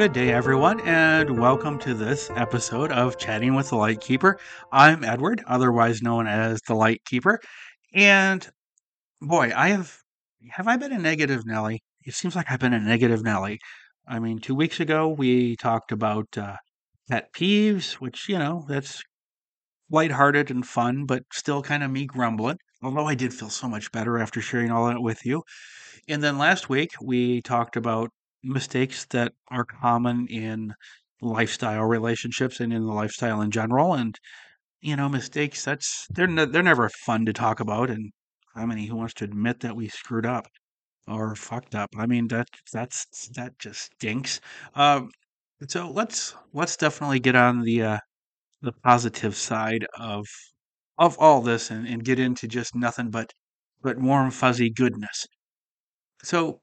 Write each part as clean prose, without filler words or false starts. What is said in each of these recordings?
Good day, everyone, and welcome to this episode of Chatting with the Lightkeeper. I'm Edward, otherwise known as the Lightkeeper, and boy, I been a negative Nelly? It seems like I've been a negative Nelly. I mean, 2 weeks ago we talked about pet peeves, which, you know, that's lighthearted and fun, but still kind of me grumbling. Although I did feel so much better after sharing all that with you. And then last week we talked about mistakes that are common in lifestyle relationships and in the lifestyle in general. And, you know, mistakes, they're never fun to talk about. And I mean, who wants to admit that we screwed up or fucked up? I mean, that just stinks. So let's definitely get on the positive side of all this and get into just nothing but warm, fuzzy goodness. So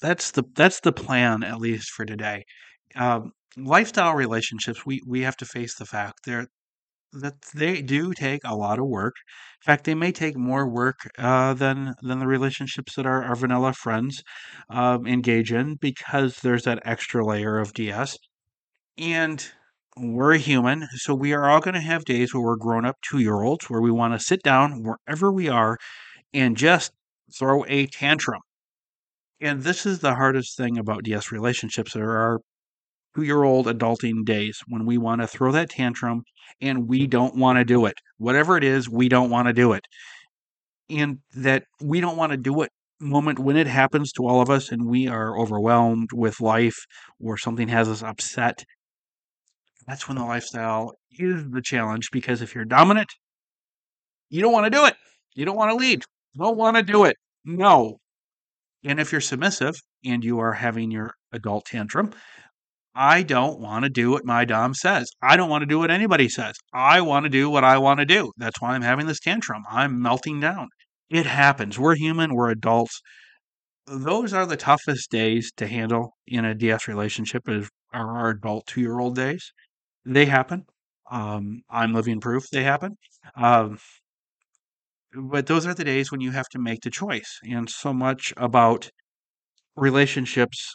that's the plan, at least for today. Lifestyle relationships, we have to face the fact that they do take a lot of work. In fact, they may take more work than the relationships that our vanilla friends engage in, because there's that extra layer of DS. And we're human, so we are all going to have days where we're grown-up 2-year-olds, where we want to sit down wherever we are and just throw a tantrum. And this is the hardest thing about DS relationships. There are 2-year-old adulting days when we want to throw that tantrum and we don't want to do it. Whatever it is, we don't want to do it. And that we don't want to do it moment when it happens to all of us and we are overwhelmed with life or something has us upset. That's when the lifestyle is the challenge, because if you're dominant, you don't want to do it. You don't want to lead. Don't want to do it. No. And if you're submissive and you are having your adult tantrum, I don't want to do what my dom says. I don't want to do what anybody says. I want to do what I want to do. That's why I'm having this tantrum. I'm melting down. It happens. We're human. We're adults. Those are the toughest days to handle in a DS relationship, is our adult 2-year-old days. They happen. I'm living proof they happen. But those are the days when you have to make the choice. And so much about relationships,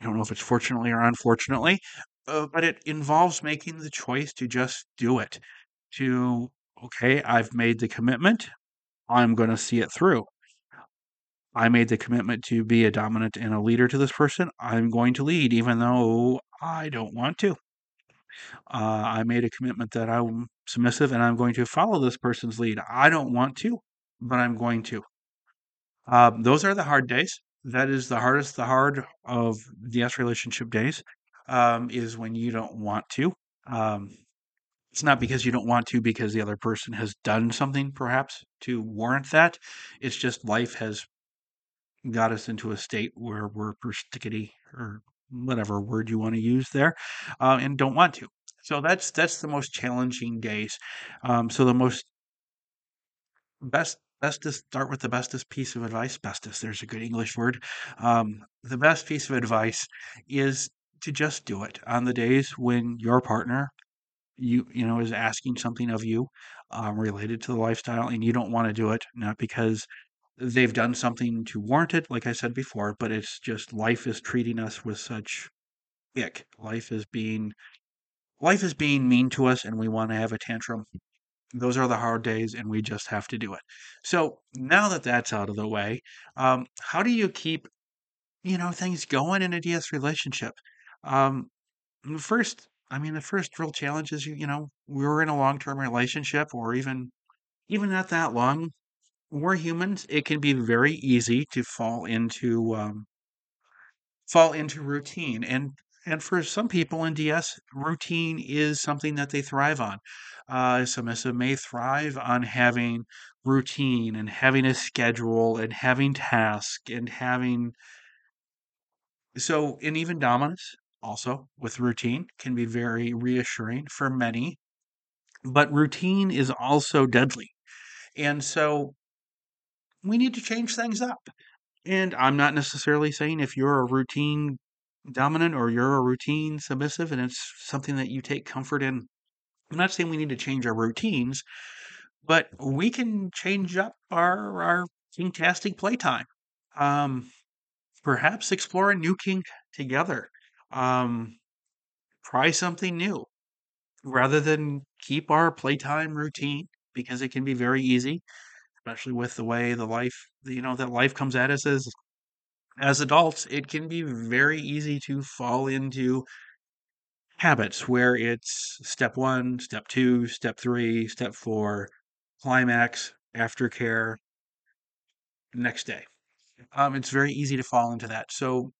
I don't know if it's fortunately or unfortunately, but it involves making the choice to just do it. Okay, I've made the commitment. I'm going to see it through. I made the commitment to be a dominant and a leader to this person. I'm going to lead, even though I don't want to. I made a commitment that I'm submissive and I'm going to follow this person's lead. I don't want to, but I'm going to. Those are the hard days. That is the hardest, the hard of DS relationship days, is when you don't want to. It's not because you don't want to because the other person has done something perhaps to warrant that. It's just life has got us into a state where we're persnickety, or whatever word you want to use there, and don't want to. So that's the most challenging days. So the bestest, start with the bestest piece of advice. Bestest, there's a good English word. The best piece of advice is to just do it on the days when your partner, you know, is asking something of you related to the lifestyle, and you don't want to do it, not because they've done something to warrant it, like I said before, but it's just life is treating us with such ick. Life is being mean to us, and we want to have a tantrum. Those are the hard days, and we just have to do it. So now that that's out of the way, how do you keep, you know, things going in a DS relationship? The first real challenge is, you know, we're in a long-term relationship, or even not that long. We're humans. It can be very easy to fall into routine, and for some people in DS, routine is something that they thrive on. Submissive may thrive on having routine and having a schedule and having tasks and having so, and even dominance also with routine can be very reassuring for many, but routine is also deadly, and so. We need to change things up. And I'm not necessarily saying if you're a routine dominant or you're a routine submissive and it's something that you take comfort in, I'm not saying we need to change our routines, but we can change up our fantastic playtime. Perhaps explore a new kink together. Try something new rather than keep our playtime routine, because it can be very easy, especially with the way the life, that life comes at us as adults. It can be very easy to fall into habits where it's step one, step two, step three, step four, climax, aftercare, next day. It's very easy to fall into that. So,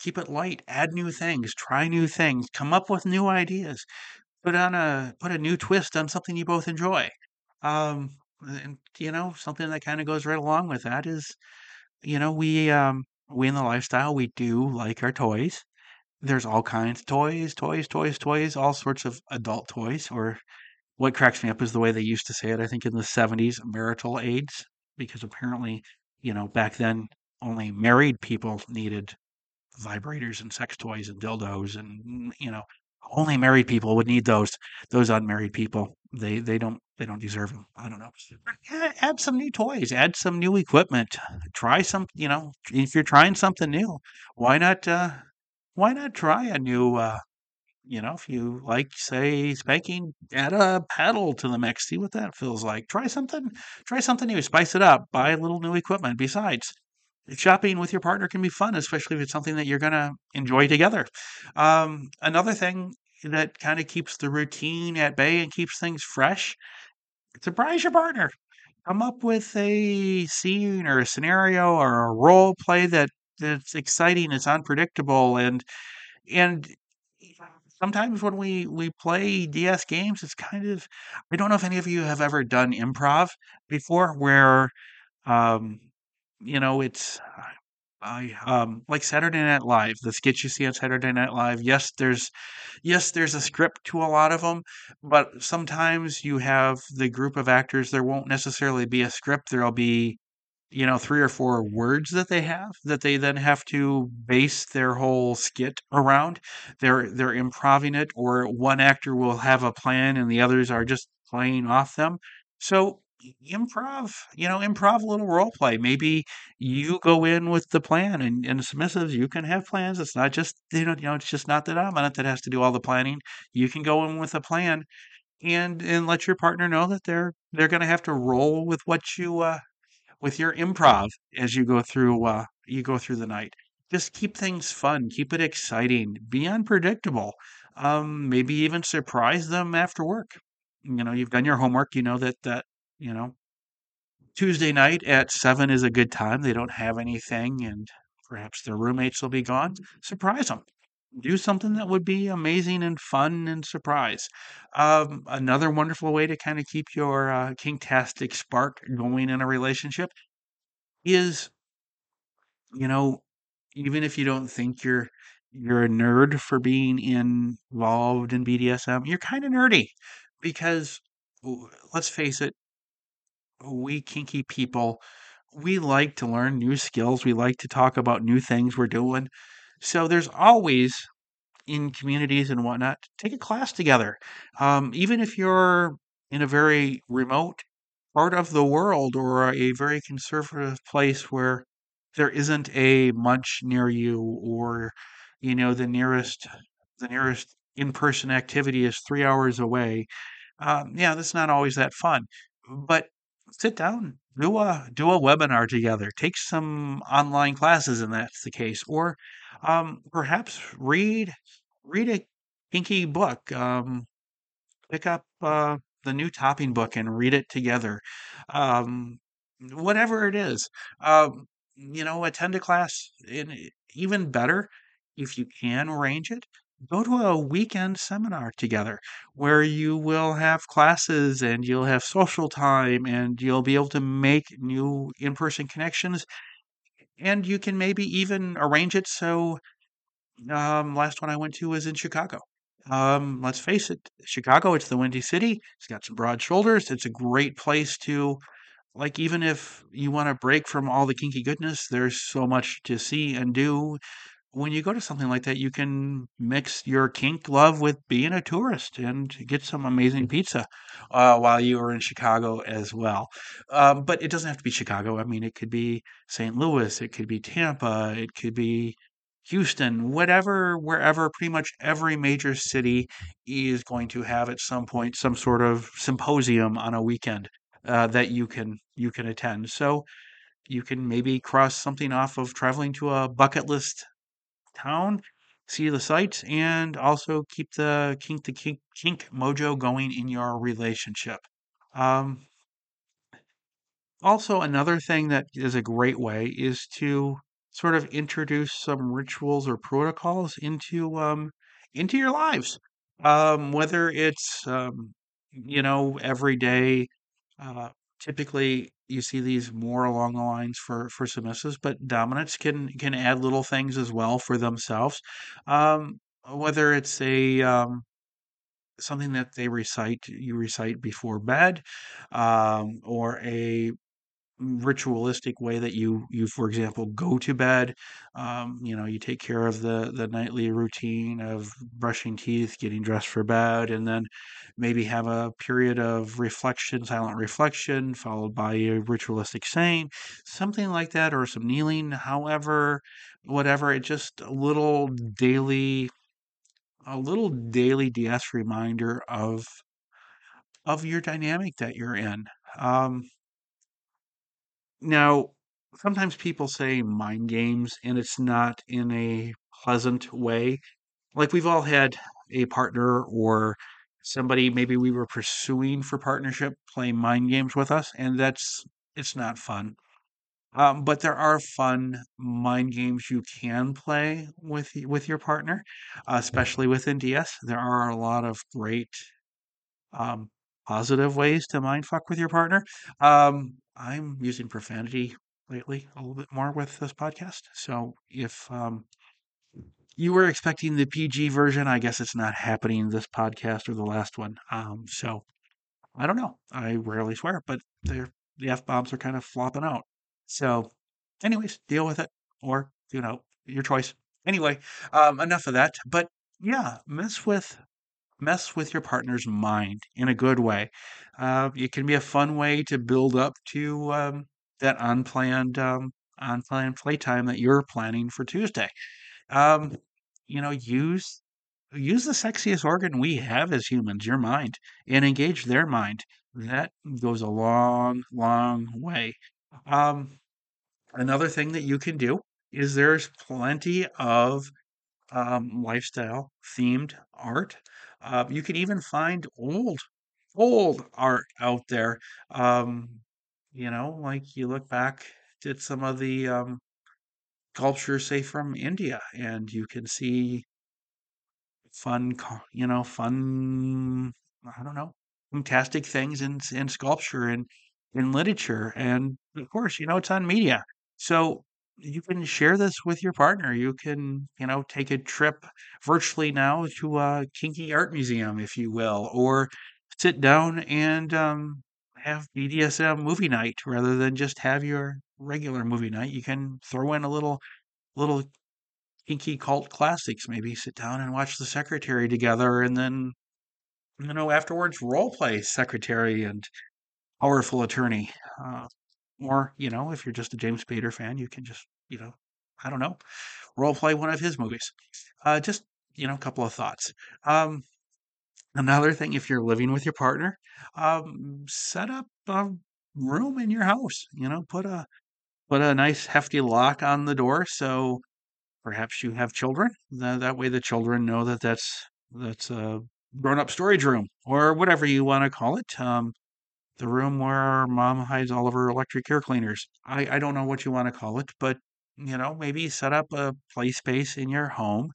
keep it light, add new things, try new things, come up with new ideas, put a new twist on something you both enjoy. And something that kind of goes right along with that is, we in the lifestyle, we do like our toys. There's all kinds of toys, all sorts of adult toys, or what cracks me up is the way they used to say it, I think in the 70s, marital aids, because apparently, back then only married people needed vibrators and sex toys and dildos, and only married people would need those. Those unmarried people, they don't deserve them. I don't know. Add some new toys, add some new equipment, try some. If you're trying something new, why not try a new? If you like, say, spanking, add a paddle to the mix. See what that feels like. Try something new. Spice it up. Buy a little new equipment. Besides, shopping with your partner can be fun, especially if it's something that you're going to enjoy together. Another thing that kind of keeps the routine at bay and keeps things fresh, surprise your partner. Come up with a scene or a scenario or a role play that's exciting, it's unpredictable. And sometimes when we play DS games, it's kind of, I don't know if any of you have ever done improv before where, it's like Saturday Night Live, the skits you see on Saturday Night Live. Yes, there's a script to a lot of them, but sometimes you have the group of actors, there won't necessarily be a script. There'll be, 3 or 4 words that they have that they then have to base their whole skit around. They're improvising it, or one actor will have a plan and the others are just playing off them. So improv a little role play. Maybe you go in with the plan, and submissives, you can have plans. It's not just, it's just not the dominant that has to do all the planning. You can go in with a plan and let your partner know that they're going to have to roll with what you, with your improv as you go through the night. Just keep things fun. Keep it exciting. Be unpredictable. Maybe even surprise them after work. You've done your homework. You know that Tuesday night at 7 is a good time. They don't have anything, and perhaps their roommates will be gone. Surprise them. Do something that would be amazing and fun and surprise. Another wonderful way to kind of keep your kinktastic spark going in a relationship is, even if you don't think you're a nerd for being involved in BDSM, you're kind of nerdy, because let's face it, we kinky people, we like to learn new skills. We like to talk about new things we're doing. So there's always, in communities and whatnot, take a class together. Even if you're in a very remote part of the world or a very conservative place where there isn't a munch near you, or, the nearest in-person activity is 3 hours away. That's not always that fun, but sit down, do a webinar together, take some online classes, and that's the case, or perhaps read a kinky book, pick up the new topping book and read it together, whatever it is, attend a class, and even better, if you can arrange it, go to a weekend seminar together where you will have classes and you'll have social time and you'll be able to make new in-person connections. And you can maybe even arrange it. So last one I went to was in Chicago. Let's face it, Chicago, it's the Windy City. It's got some broad shoulders. It's a great place to, like, even if you want to break from all the kinky goodness, there's so much to see and do. When you go to something like that, you can mix your kink love with being a tourist and get some amazing pizza while you are in Chicago as well. But it doesn't have to be Chicago. I mean, it could be St. Louis. It could be Tampa. It could be Houston, whatever, wherever, pretty much every major city is going to have at some point some sort of symposium on a weekend that you can attend. So you can maybe cross something off of traveling to a bucket list town, see the sights, and also keep the kink mojo going in your relationship. Also, another thing that is a great way is to sort of introduce some rituals or protocols into your lives. Whether it's every day, typically you see these more along the lines for submissives, but dominants can add little things as well for themselves. Whether it's a something that you recite before bed, or a ritualistic way that you for example go to bed. You take care of the nightly routine of brushing teeth, getting dressed for bed, and then maybe have a period of reflection, silent reflection, followed by a ritualistic saying, something like that, or some kneeling, whatever. It's just a little daily DS reminder of your dynamic that you're in. Now, sometimes people say mind games, and it's not in a pleasant way. Like, we've all had a partner or somebody maybe we were pursuing for partnership play mind games with us, and it's not fun. But there are fun mind games you can play with your partner, especially within DS. There are a lot of great positive ways to mind fuck with your partner. I'm using profanity lately a little bit more with this podcast. So if you were expecting the PG version, I guess it's not happening this podcast or the last one. So I don't know. I rarely swear, but the F-bombs are kind of flopping out. So anyways, deal with it, or, your choice. Anyway, enough of that. But yeah, mess with your partner's mind in a good way. It can be a fun way to build up to that unplanned playtime that you're planning for Tuesday. Use the sexiest organ we have as humans, your mind, and engage their mind. That goes a long, long way. Another thing that you can do is there's plenty of lifestyle themed art. You can even find old art out there. Like, you look back at some of the sculptures, say from India, and you can see fun, I don't know, fantastic things in sculpture and in literature. And of course, it's on media. So you can share this with your partner. You can, take a trip virtually now to a kinky art museum, if you will, or sit down and have BDSM movie night rather than just have your regular movie night. You can throw in a little kinky cult classics. Maybe sit down and watch The Secretary together, and then, afterwards role play Secretary and Powerful Attorney. Or, if you're just a James Spader fan, you can just, I don't know, role play one of his movies. A couple of thoughts. Another thing, if you're living with your partner, set up a room in your house. Put a nice hefty lock on the door. So perhaps you have children. That way the children know that that's a grown-up storage room, or whatever you want to call it. The room where mom hides all of her electric hair cleaners. I don't know what you want to call it, but, maybe set up a play space in your home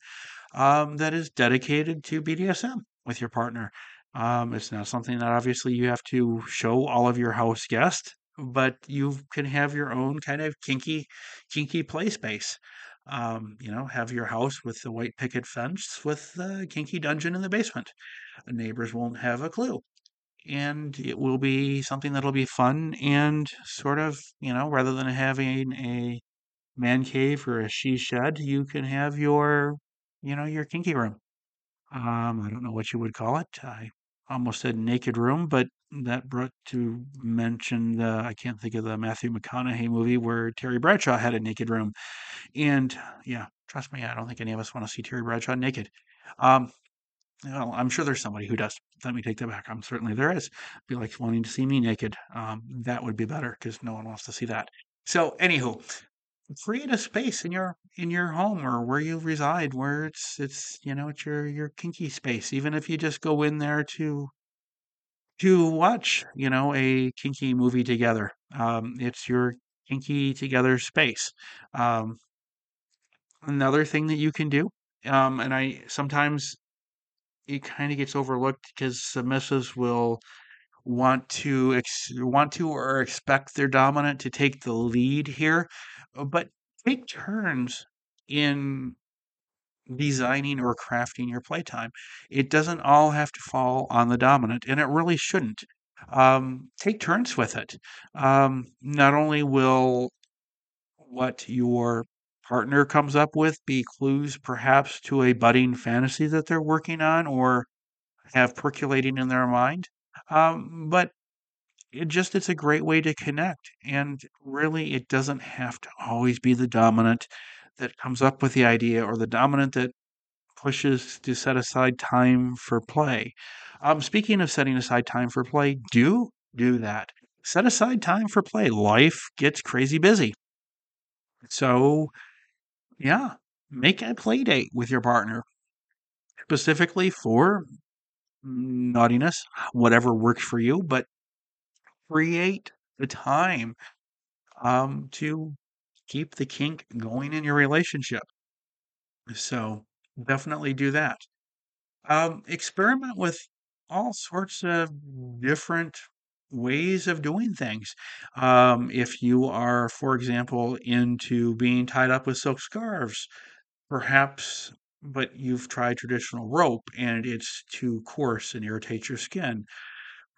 that is dedicated to BDSM with your partner. It's not something that obviously you have to show all of your house guests, but you can have your own kind of kinky play space. Have your house with the white picket fence with the kinky dungeon in the basement. The neighbors won't have a clue. And it will be something that'll be fun and sort of, rather than having a man cave or a she shed, you can have your, your kinky room. I don't know what you would call it. I almost said naked room, but that brought to mention the, I can't think of the Matthew McConaughey movie where Terry Bradshaw had a naked room. And yeah, trust me, I don't think any of us want to see Terry Bradshaw naked. Well, I'm sure there's somebody who does. Let me take that back. I'm certainly there is. I'd be like wanting to see me naked. That would be better because no one wants to see that. So anywho, create a space in your home or where you reside where it's you know, it's your kinky space. Even if you just go in there to watch, you know, a kinky movie together. It's your kinky together space. Another thing that you can do, and I sometimes it kind of gets overlooked because submissives will want to or expect their dominant to take the lead here, but take turns in designing or crafting your playtime. It doesn't all have to fall on the dominant, and it really shouldn't. Take turns with it. Not only will what your partner comes up with be clues perhaps to a budding fantasy that they're working on or have percolating in their mind, but it's a great way to connect. And really, it doesn't have to always be the dominant that comes up with the idea or the dominant that pushes to set aside time for play. Speaking of setting aside time for play, do that. Set aside time for play. Life gets crazy busy. So yeah, make a play date with your partner specifically for naughtiness, whatever works for you, but create the time to keep the kink going in your relationship. So definitely do that. Experiment with all sorts of different ways of doing things. If you are, for example, into being tied up with silk scarves, perhaps, but you've tried traditional rope and it's too coarse and irritates your skin.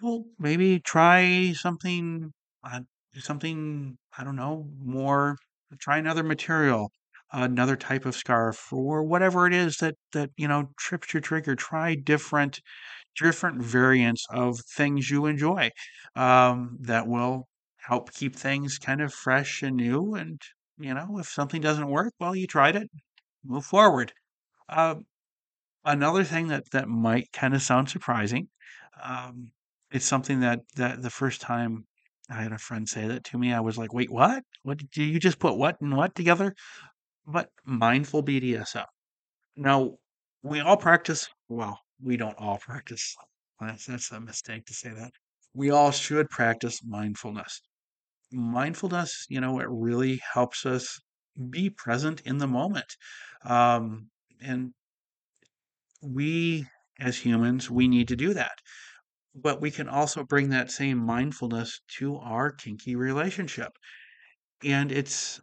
Well, maybe try something, I don't know, more. Try another material, another type of scarf, or whatever it is that you know trips your trigger. Try different variants of things you enjoy that will help keep things kind of fresh and new. And you know, if something doesn't work, well, you tried it. Move forward. Another thing that might kind of sound surprising. It's something that the first time I had a friend say that to me, I was like, wait, what? What do you just put what and what together? But mindful BDSM. Now, we all practice, well, we don't all practice. That's a mistake to say that. We all should practice mindfulness. Mindfulness, you know, it really helps us be present in the moment. And we, as humans, we need to do that. But we can also bring that same mindfulness to our kinky relationship. And it's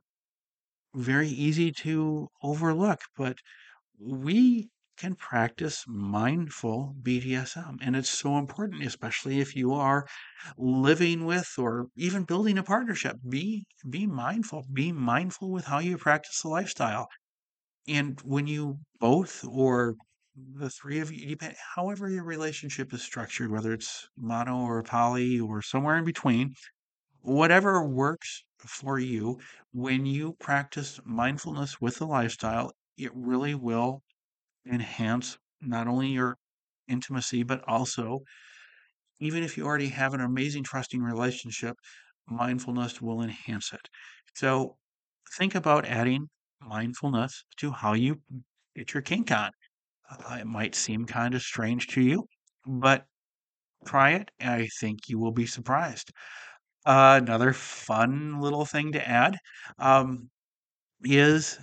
very easy to overlook, but we can practice mindful BDSM. And it's so important, especially if you are living with or even building a partnership. Be mindful. Be mindful with how you practice the lifestyle. And when you both or the three of you, however your relationship is structured, whether it's mono or poly or somewhere in between, whatever works for you, when you practice mindfulness with the lifestyle, it really will enhance not only your intimacy, but also, even if you already have an amazing, trusting relationship, mindfulness will enhance it. So think about adding mindfulness to how you get your kink on. It might seem kind of strange to you, but try it. I think you will be surprised. Another fun little thing to add is,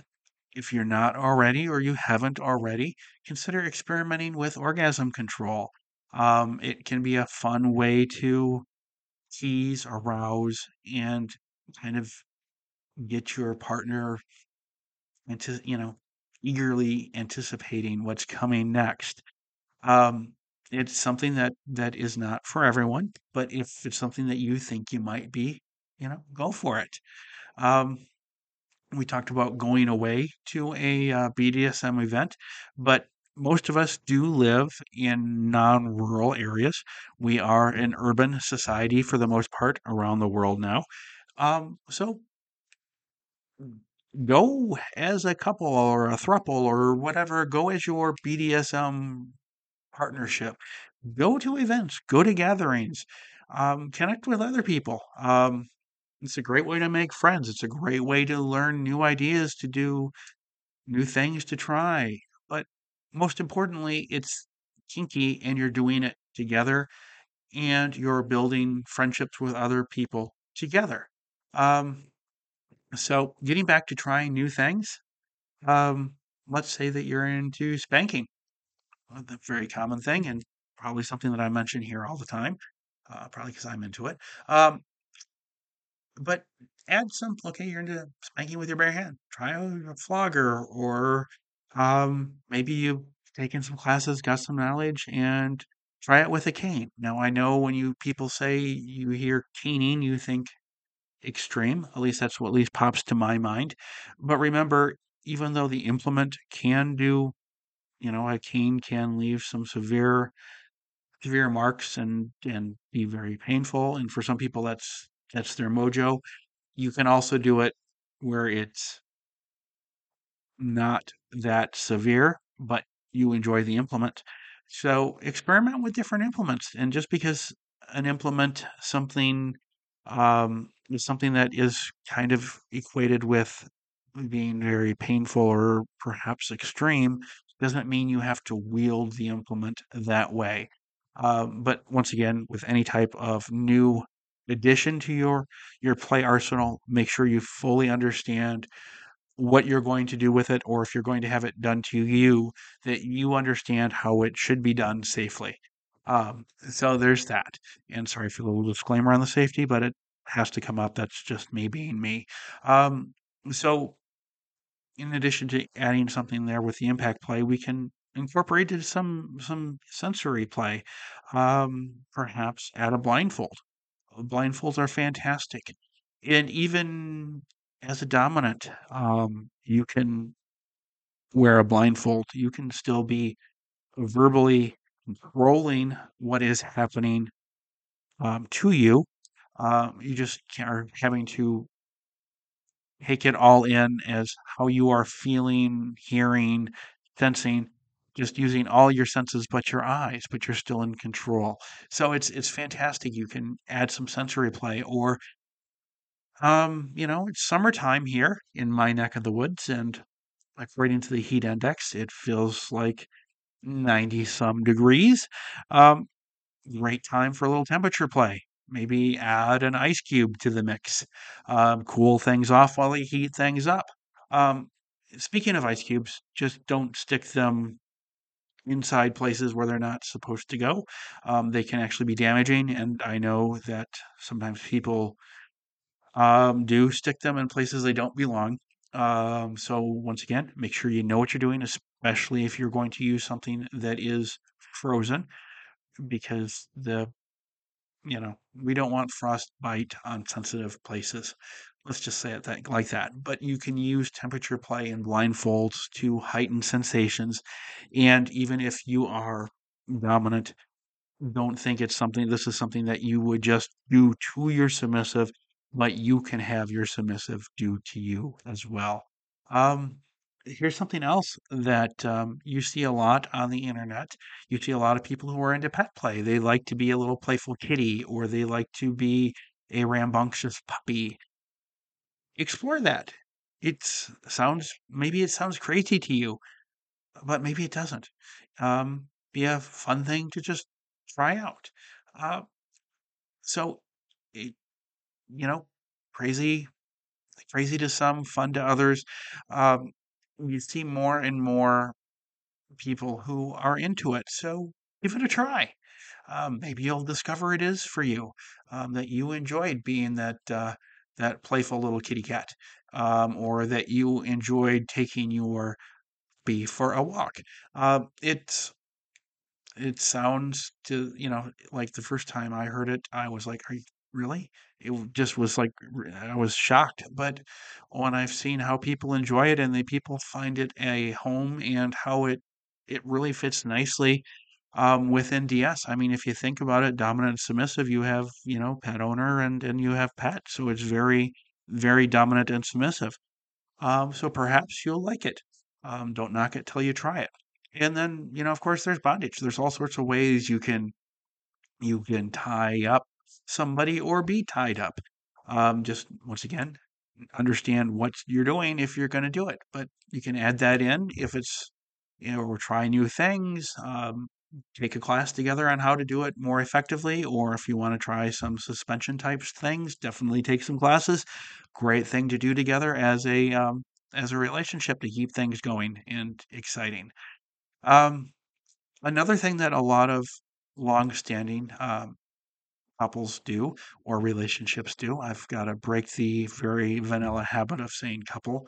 if you're not already or you haven't already, consider experimenting with orgasm control. It can be a fun way to tease, arouse, and kind of get your partner into, you know, eagerly anticipating what's coming next. It's something that is not for everyone, but if it's something that you think you might be, you know, go for it. We talked about going away to a BDSM event, but most of us do live in non-rural areas. We are an urban society for the most part around the world now. So go as a couple or a throuple or whatever. Go as your BDSM partnership. Go to events. Go to gatherings. Connect with other people. It's a great way to make friends. It's a great way to learn new ideas, to do new things, to try. But most importantly, it's kinky and you're doing it together and you're building friendships with other people together. So getting back to trying new things, let's say that you're into spanking. A very common thing and probably something that I mention here all the time, probably because I'm into it. But add some, okay, you're into spanking with your bare hand. Try a flogger, or maybe you've taken some classes, got some knowledge, and try it with a cane. Now, I know when people say you hear caning, you think extreme. At least that's what at least pops to my mind. But remember, even though the implement can do, a cane can leave some severe marks and be very painful. And for some people, that's their mojo. You can also do it where it's not that severe, but you enjoy the implement. So experiment with different implements. And just because an implement, something that is kind of equated with being very painful or perhaps extreme, doesn't mean you have to wield the implement that way. But once again, with any type of new addition to your play arsenal, make sure you fully understand what you're going to do with it, or if you're going to have it done to you, that you understand how it should be done safely. So there's that. And sorry for the little disclaimer on the safety, but it has to come up. That's just me being me. So in addition to adding something there with the impact play, we can incorporate some sensory play. Perhaps add a blindfold. Blindfolds are fantastic. And even as a dominant, you can wear a blindfold. You can still be verbally controlling what is happening to you. You just are having to take it all in as how you are feeling, hearing, sensing, just using all your senses but your eyes, but you're still in control. So it's fantastic. You can add some sensory play, or it's summertime here in my neck of the woods, and according to the heat index, it feels like 90 some degrees. Great time for a little temperature play. Maybe add an ice cube to the mix. Cool things off while you heat things up. Speaking of ice cubes, just don't stick them inside places where they're not supposed to go. They can actually be damaging, and I know that sometimes people do stick them in places they don't belong. So once again, make sure you know what you're doing, especially if you're going to use something that is frozen, because we don't want frostbite on sensitive places. Let's just say it like that. But you can use temperature play and blindfolds to heighten sensations. And even if you are dominant, don't think this is something that you would just do to your submissive, but you can have your submissive do to you as well. Here's something else that you see a lot on the internet. You see a lot of people who are into pet play. They like to be a little playful kitty, or they like to be a rambunctious puppy. Explore that. Maybe it sounds crazy to you, but maybe it doesn't. Be a fun thing to just try out. So crazy to some, fun to others. You see more and more people who are into it. So give it a try. Maybe you'll discover it is for you, that you enjoyed being that playful little kitty cat, or that you enjoyed taking your bee for a walk. It sounds to, like the first time I heard it, I was like, are you really? It just was like, I was shocked. But when I've seen how people enjoy it and the people find it a home and how it it really fits nicely within DS. I mean, if you think about it, dominant and submissive, you have, you know, pet owner and you have pet. So it's very, very dominant and submissive. So perhaps you'll like it. Don't knock it till you try it. And then, you know, of course, there's bondage. There's all sorts of ways you can tie up somebody or be tied up. Just once again, understand what you're doing if you're going to do it. But you can add that in if it's, you know, or try new things. Take a class together on how to do it more effectively. Or if you want to try some suspension types things, definitely take some classes. Great thing to do together as a relationship to keep things going and exciting. Another thing that a lot of long-standing couples do or relationships do, I've got to break the very vanilla habit of saying couple,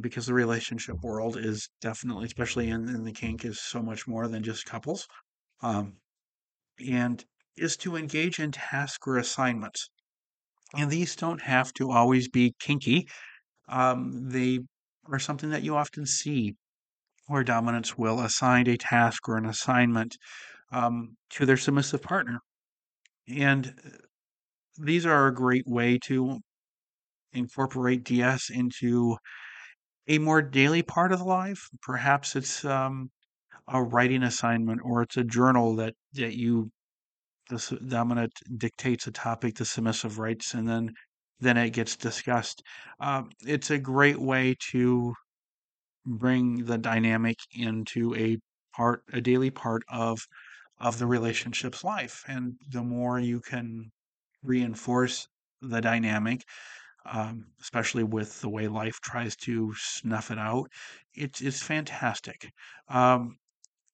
because the relationship world is definitely, especially in the kink, is so much more than just couples, and is to engage in tasks or assignments. And these don't have to always be kinky. They are something that you often see where dominants will assign a task or an assignment to their submissive partner. And these are a great way to incorporate DS into a more daily part of the life. Perhaps it's a writing assignment, or it's a journal the dominant dictates a topic the submissive writes, and then it gets discussed. It's a great way to bring the dynamic into a daily part of the relationship's life. And the more you can reinforce the dynamic, especially with the way life tries to snuff it out, it's fantastic.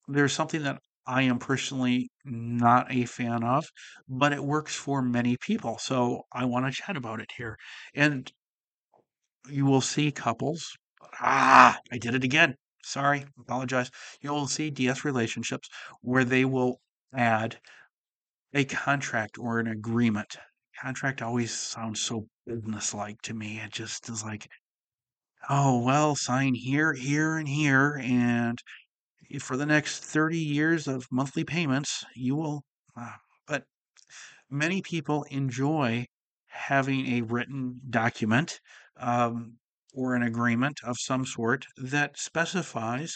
There's something that I am personally not a fan of, but it works for many people. So I want to chat about it here. And you will see couples, I did it again. Sorry, apologize. You'll see DS relationships where they will add a contract or an agreement. Contract always sounds so business-like to me. It just is like, oh, well, sign here, here, and here, and for the next 30 years of monthly payments, you will... But many people enjoy having a written document, or an agreement of some sort that specifies,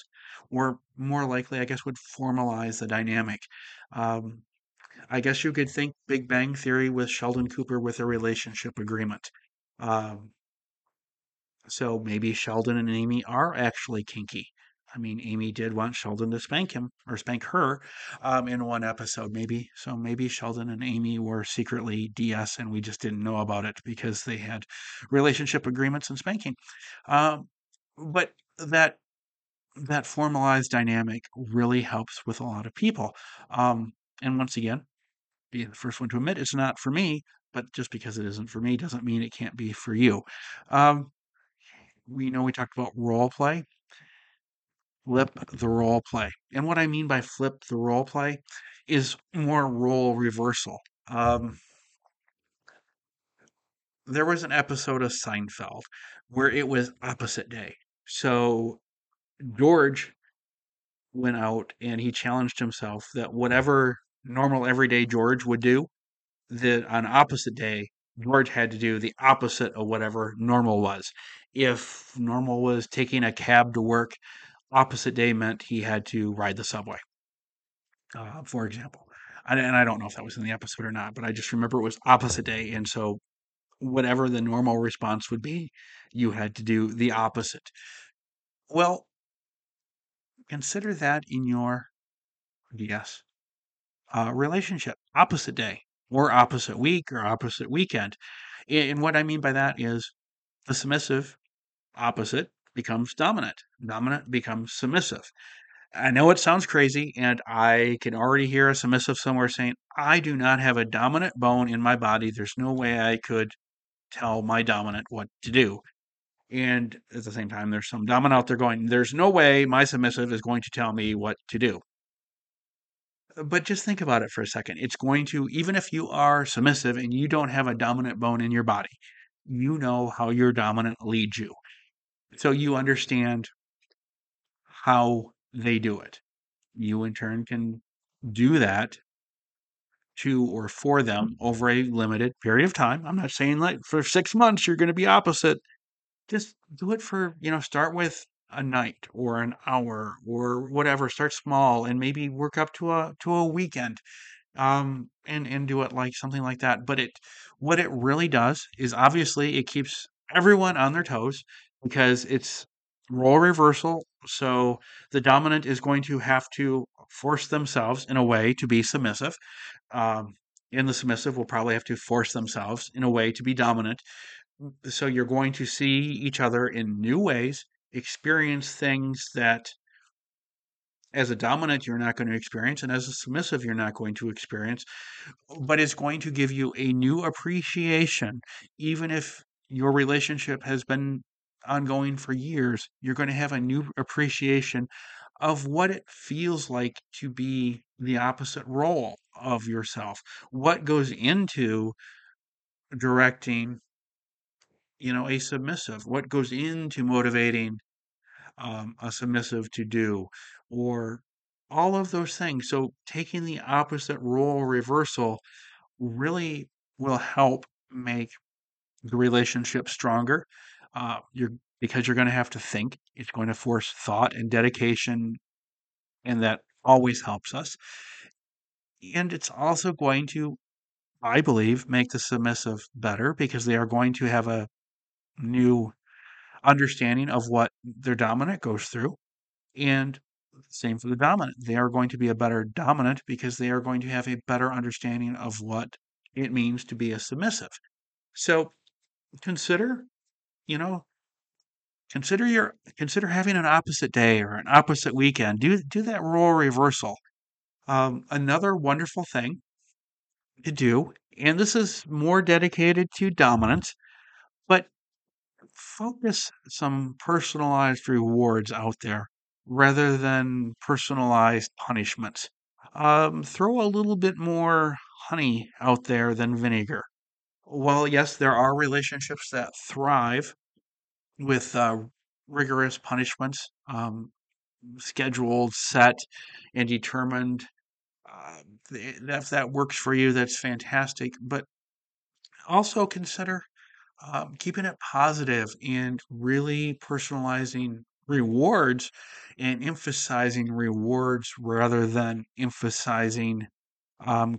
or more likely, I guess, would formalize the dynamic. I guess you could think Big Bang Theory with Sheldon Cooper with a relationship agreement. So maybe Sheldon and Amy are actually kinky. I mean, Amy did want Sheldon to spank him or spank her in one episode, maybe. So maybe Sheldon and Amy were secretly DS and we just didn't know about it because they had relationship agreements and spanking. But that formalized dynamic really helps with a lot of people. And once again, being the first one to admit it's not for me, but just because it isn't for me doesn't mean it can't be for you. We talked about role play. Flip the role play. And what I mean by flip the role play is more role reversal. There was an episode of Seinfeld where it was opposite day. So George went out and he challenged himself that whatever normal everyday George would do, that on opposite day, George had to do the opposite of whatever normal was. If normal was taking a cab to work, opposite day meant he had to ride the subway, for example. And I don't know if that was in the episode or not, but I just remember it was opposite day. And so whatever the normal response would be, you had to do the opposite. Well, consider that in your DS relationship, opposite day or opposite week or opposite weekend. And what I mean by that is the submissive opposite becomes dominant. Dominant becomes submissive. I know it sounds crazy, and I can already hear a submissive somewhere saying, I do not have a dominant bone in my body. There's no way I could tell my dominant what to do. And at the same time, there's some dominant out there going, there's no way my submissive is going to tell me what to do. But just think about it for a second. It's going to, even if you are submissive and you don't have a dominant bone in your body, you know how your dominant leads you. So you understand how they do it. you in turn can do that to or for them over a limited period of time. I'm not saying like for 6 months you're going to be opposite. Just do it for, start with a night or an hour or whatever. Start small and maybe work up to a weekend, and do it like something like that. But what it really does is obviously it keeps everyone on their toes because it's role reversal. So the dominant is going to have to force themselves in a way to be submissive. And the submissive will probably have to force themselves in a way to be dominant. So you're going to see each other in new ways, experience things that as a dominant you're not going to experience, and as a submissive you're not going to experience. But it's going to give you a new appreciation. Even if your relationship has been ongoing for years, you're going to have a new appreciation of what it feels like to be the opposite role of yourself, what goes into directing, a submissive, what goes into motivating a submissive to do, or all of those things. So taking the opposite role reversal really will help make the relationship stronger. Because you're going to have to think. It's going to force thought and dedication, and that always helps us. And it's also going to, I believe, make the submissive better because they are going to have a new understanding of what their dominant goes through. And same for the dominant. They are going to be a better dominant because they are going to have a better understanding of what it means to be a submissive. So consider having an opposite day or an opposite weekend. Do that role reversal. Another wonderful thing to do, and this is more dedicated to dominance, but focus some personalized rewards out there rather than personalized punishments. Throw a little bit more honey out there than vinegar. Well, yes, there are relationships that thrive with rigorous punishments, scheduled, set, and determined. If that works for you, that's fantastic. But also consider keeping it positive and really personalizing rewards and emphasizing rewards rather than emphasizing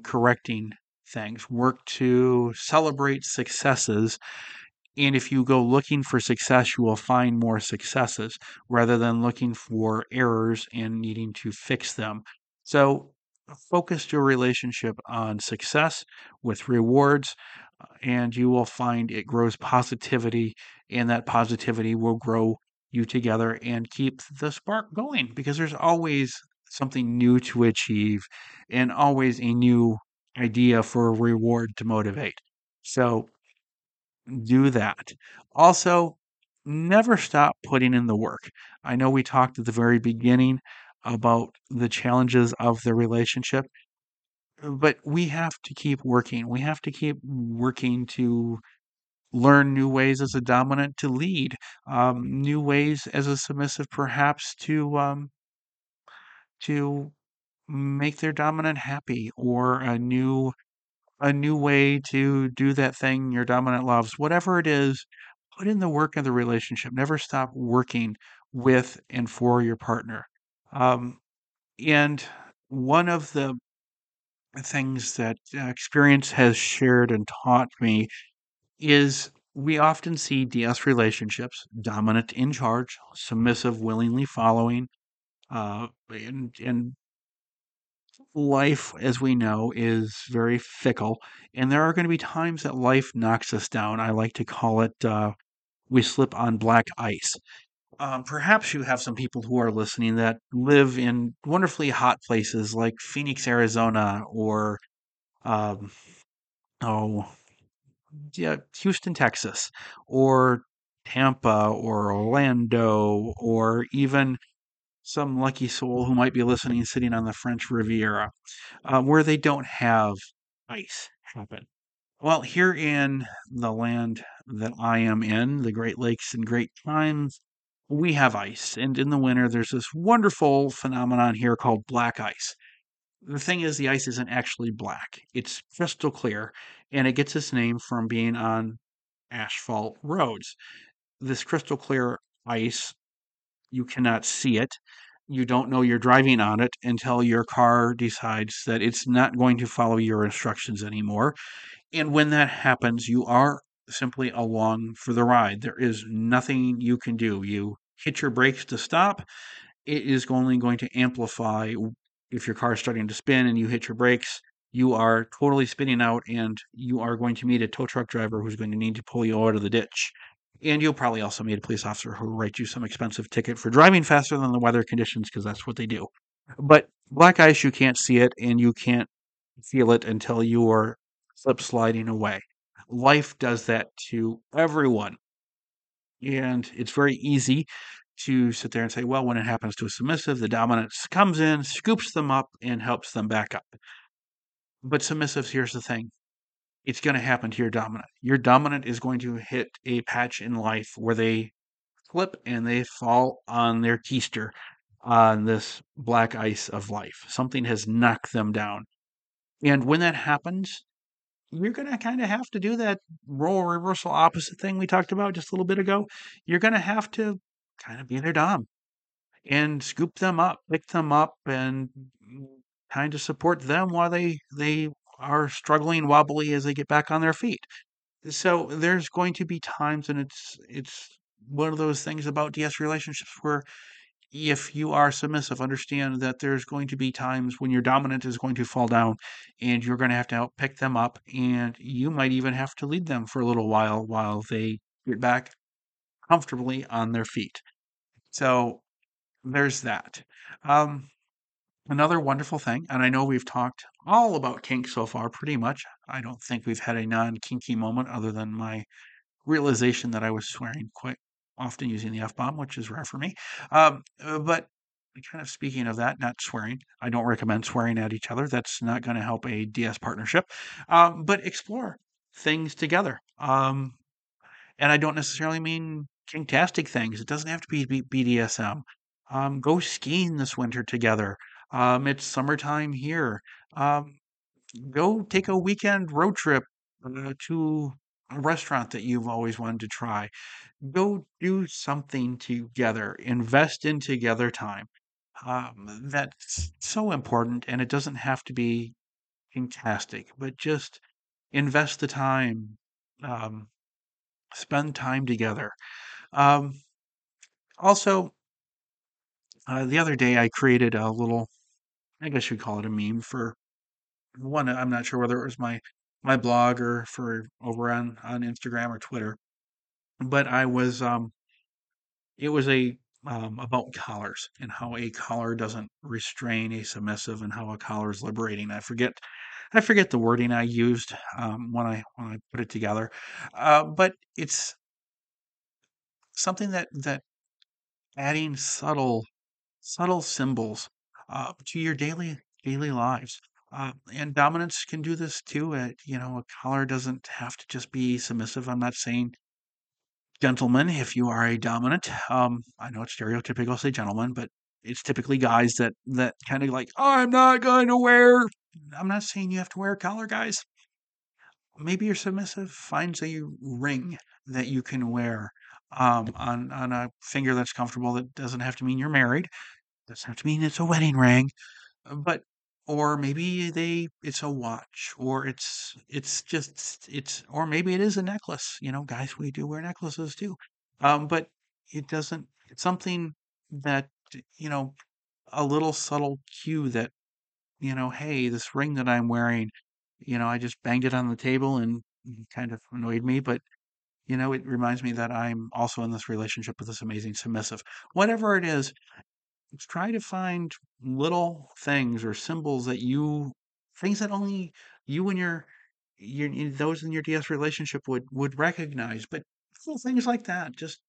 correcting things. Work to celebrate successes, and if you go looking for success, you will find more successes rather than looking for errors and needing to fix them. So focus your relationship on success with rewards, and you will find it grows positivity, and that positivity will grow you together and keep the spark going, because there's always something new to achieve and always a new idea for a reward to motivate. So do that. Also, never stop putting in the work. I know we talked at the very beginning about the challenges of the relationship, but we have to keep working. We have to keep working to learn new ways as a dominant to lead, new ways as a submissive perhaps to make their dominant happy, or a new way to do that thing your dominant loves. Whatever it is, put in the work of the relationship. Never stop working with and for your partner. And one of the things that experience has shared and taught me is we often see D/S relationships, dominant in charge, submissive willingly following, and life, as we know, is very fickle, and there are going to be times that life knocks us down. I like to call it we slip on black ice. Perhaps you have some people who are listening that live in wonderfully hot places like Phoenix, Arizona, or Houston, Texas, or Tampa, or Orlando, or even some lucky soul who might be listening sitting on the French Riviera, where they don't have ice happen. Well, here in the land that I am in, the Great Lakes and Great Times, we have ice. And in the winter, there's this wonderful phenomenon here called black ice. The thing is, the ice isn't actually black. It's crystal clear, and it gets its name from being on asphalt roads. This crystal clear ice, you cannot see it. You don't know you're driving on it until your car decides that it's not going to follow your instructions anymore. And when that happens, you are simply along for the ride. There is nothing you can do. You hit your brakes to stop. It is only going to amplify. If your car is starting to spin and you hit your brakes, you are totally spinning out, and you are going to meet a tow truck driver who's going to need to pull you out of the ditch. And you'll probably also meet a police officer who will write you some expensive ticket for driving faster than the weather conditions, because that's what they do. But black ice, you can't see it, and you can't feel it until you are slip sliding away. Life does that to everyone. And it's very easy to sit there and say, well, when it happens to a submissive, the dominant comes in, scoops them up, and helps them back up. But submissives, here's the thing. It's going to happen to your dominant. Your dominant is going to hit a patch in life where they flip and they fall on their keister on this black ice of life. Something has knocked them down. And when that happens, you're going to kind of have to do that role reversal opposite thing we talked about just a little bit ago. You're going to have to kind of be their dom and scoop them up, pick them up, and kind of support them while they are struggling wobbly as they get back on their feet. So there's going to be times, and it's one of those things about DS relationships where if you are submissive, understand that there's going to be times when your dominant is going to fall down and you're going to have to help pick them up, and you might even have to lead them for a little while they get back comfortably on their feet. So there's that. Another wonderful thing, and I know we've talked all about kink so far, pretty much. I don't think we've had a non-kinky moment other than my realization that I was swearing quite often using the F-bomb, which is rare for me. But kind of speaking of that, not swearing. I don't recommend swearing at each other. That's not going to help a DS partnership. But explore things together. And I don't necessarily mean kinktastic things. It doesn't have to be BDSM. Go skiing this winter together. It's summertime here. Go take a weekend road trip to a restaurant that you've always wanted to try. Go do something together. Invest in together time. That's so important, and it doesn't have to be kinktastic, but just invest the time. Spend time together. Also, the other day I created a little, I guess you'd call it a meme for one. I'm not sure whether it was my blog or for over on Instagram or Twitter, but I was, it was about collars and how a collar doesn't restrain a submissive and how a collar is liberating. I forget the wording I used when I put it together, but it's something that adding subtle symbols to your daily lives, and dominants can do this too. A collar doesn't have to just be submissive. I'm not saying gentlemen if you are a dominant. I know it's stereotypical to say gentlemen, but it's typically guys that kind of like, oh, I'm not saying you have to wear a collar, guys. Maybe your submissive finds a ring that you can wear on a finger that's comfortable. That doesn't have to mean you're married. It doesn't have to mean it's a wedding ring. Or maybe it's a watch, or or maybe it is a necklace. Guys, we do wear necklaces too. But it doesn't. It's something that a little subtle cue that, hey, this ring that I'm wearing, I just banged it on the table and kind of annoyed me, but, it reminds me that I'm also in this relationship with this amazing submissive. Whatever it is, try to find little things or symbols things that only you and those in your DS relationship would recognize, but little things like that, just,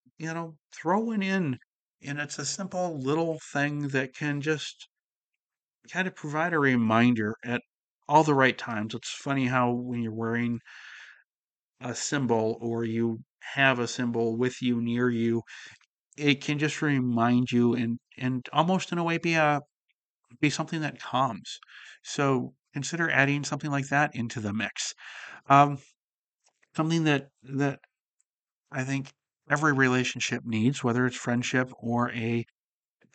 throw it in. And it's a simple little thing that can just kind of provide a reminder at all the right times. It's funny how when you're wearing a symbol or you have a symbol with you, near you, it can just remind you and almost in a way be something that calms. So consider adding something like that into the mix. Something that I think every relationship needs, whether it's friendship or a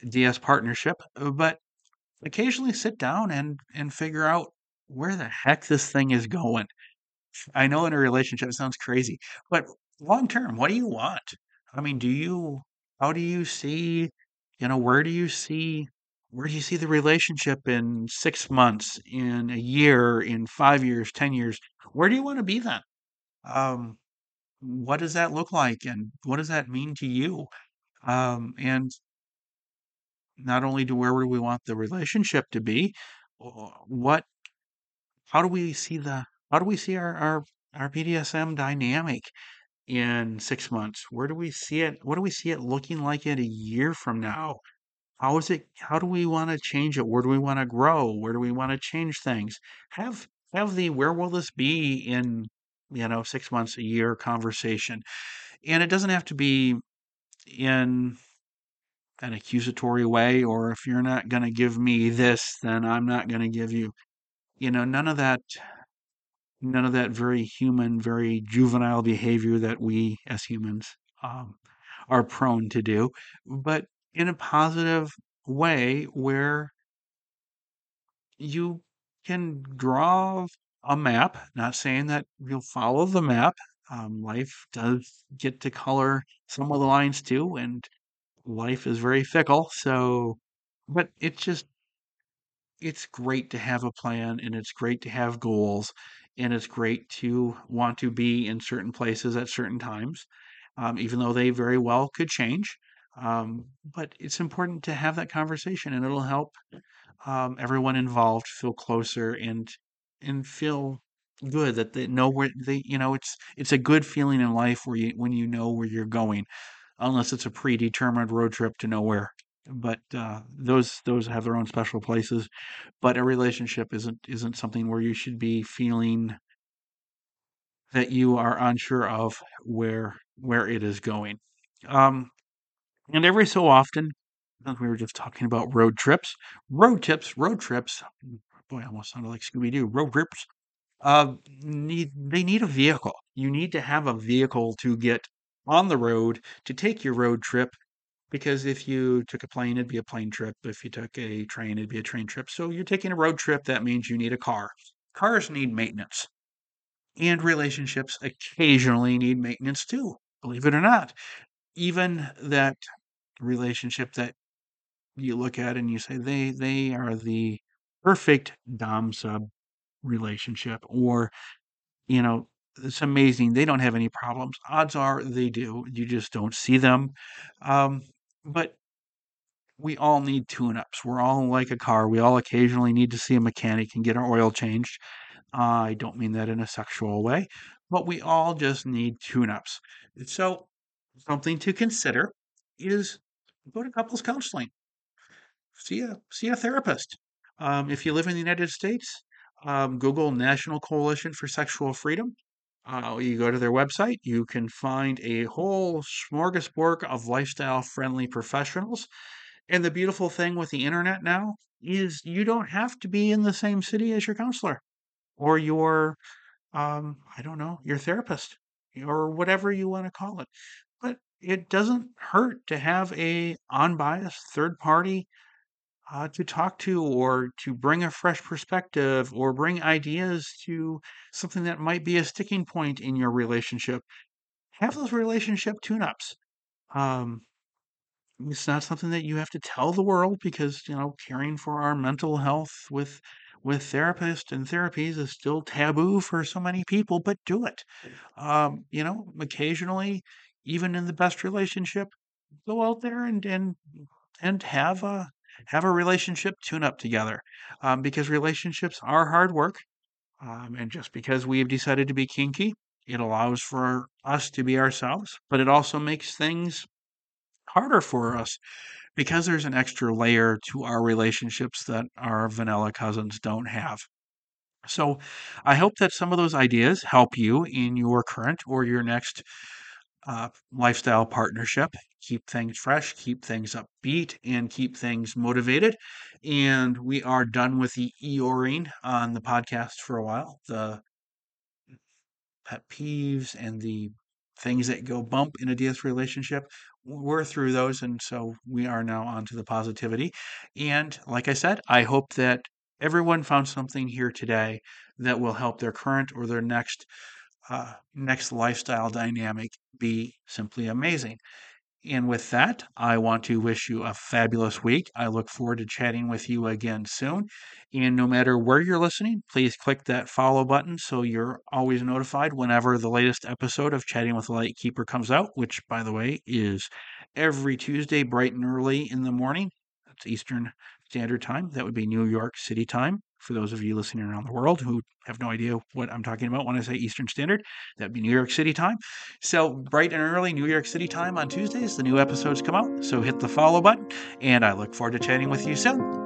DS partnership, but occasionally sit down and figure out where the heck this thing is going. I know in a relationship it sounds crazy, but long term, what do you want? I mean, where do you see the relationship in 6 months, in a year, in 5 years, 10 years? Where do you want to be then? What does that look like, and what does that mean to you? And not only where do we want the relationship to be, how do we see our BDSM dynamic in 6 months? Where do we see it? What do we see it looking like in a year from now? How do we want to change it? Where do we want to grow? Where do we want to change things? Have the where will this be in 6 months, a year conversation. And it doesn't have to be in an accusatory way, or if you're not going to give me this, then I'm not going to give you, none of that very human, very juvenile behavior that we as humans are prone to do, but in a positive way where you can draw a map, not saying that you'll follow the map. Life does get to color some of the lines too, and life is very fickle. So, but it's great to have a plan, and it's great to have goals, and it's great to want to be in certain places at certain times, even though they very well could change. But it's important to have that conversation, and it'll help everyone involved feel closer and feel good that they know where they, it's a good feeling in life when you know where you're going, unless it's a predetermined road trip to nowhere. But those have their own special places. But a relationship isn't something where you should be feeling that you are unsure of where it is going. And every so often, since we were just talking about road trips. Boy, I almost sounded like Scooby-Doo. Road trips. They need a vehicle. You need to have a vehicle to get on the road to take your road trip, because if you took a plane, it'd be a plane trip. If you took a train, it'd be a train trip. So you're taking a road trip. That means you need a car. Cars need maintenance, and relationships occasionally need maintenance too, believe it or not. Even that relationship that you look at and you say they are the perfect dom-sub relationship, or, it's amazing, they don't have any problems. Odds are they do. You just don't see them. But we all need tune-ups. We're all like a car. We all occasionally need to see a mechanic and get our oil changed. I don't mean that in a sexual way, but we all just need tune-ups. So something to consider is go to couples counseling. See a therapist. If you live in the United States, Google National Coalition for Sexual Freedom. You go to their website, you can find a whole smorgasbord of lifestyle-friendly professionals. And the beautiful thing with the internet now is you don't have to be in the same city as your counselor or your therapist, or whatever you want to call it. But it doesn't hurt to have a unbiased third party to talk to, or to bring a fresh perspective, or bring ideas to something that might be a sticking point in your relationship. Have those relationship tune-ups. It's not something that you have to tell the world, because caring for our mental health with therapists and therapies is still taboo for so many people. But do it. Occasionally, even in the best relationship, go out there and have a relationship tune-up together, because relationships are hard work. And just because we've decided to be kinky, it allows for us to be ourselves, but it also makes things harder for us, because there's an extra layer to our relationships that our vanilla cousins don't have. So I hope that some of those ideas help you in your current or your next lifestyle partnership, keep things fresh, keep things upbeat, and keep things motivated. And we are done with the Eeyoring on the podcast for a while. The pet peeves and the things that go bump in a DS relationship, we're through those. And so we are now on to the positivity. And like I said, I hope that everyone found something here today that will help their current or their next lifestyle dynamic be simply amazing. And with that, I want to wish you a fabulous week. I look forward to chatting with you again soon. And no matter where you're listening, please click that follow button so you're always notified whenever the latest episode of Chatting with the Lightkeeper comes out, which, by the way, is every Tuesday bright and early in the morning. That's Eastern Standard Time. That would be New York City time. For those of you listening around the world who have no idea what I'm talking about when I say Eastern Standard, that'd be New York City time. So bright and early New York City time on Tuesdays, the new episodes come out. So hit the follow button, and I look forward to chatting with you soon.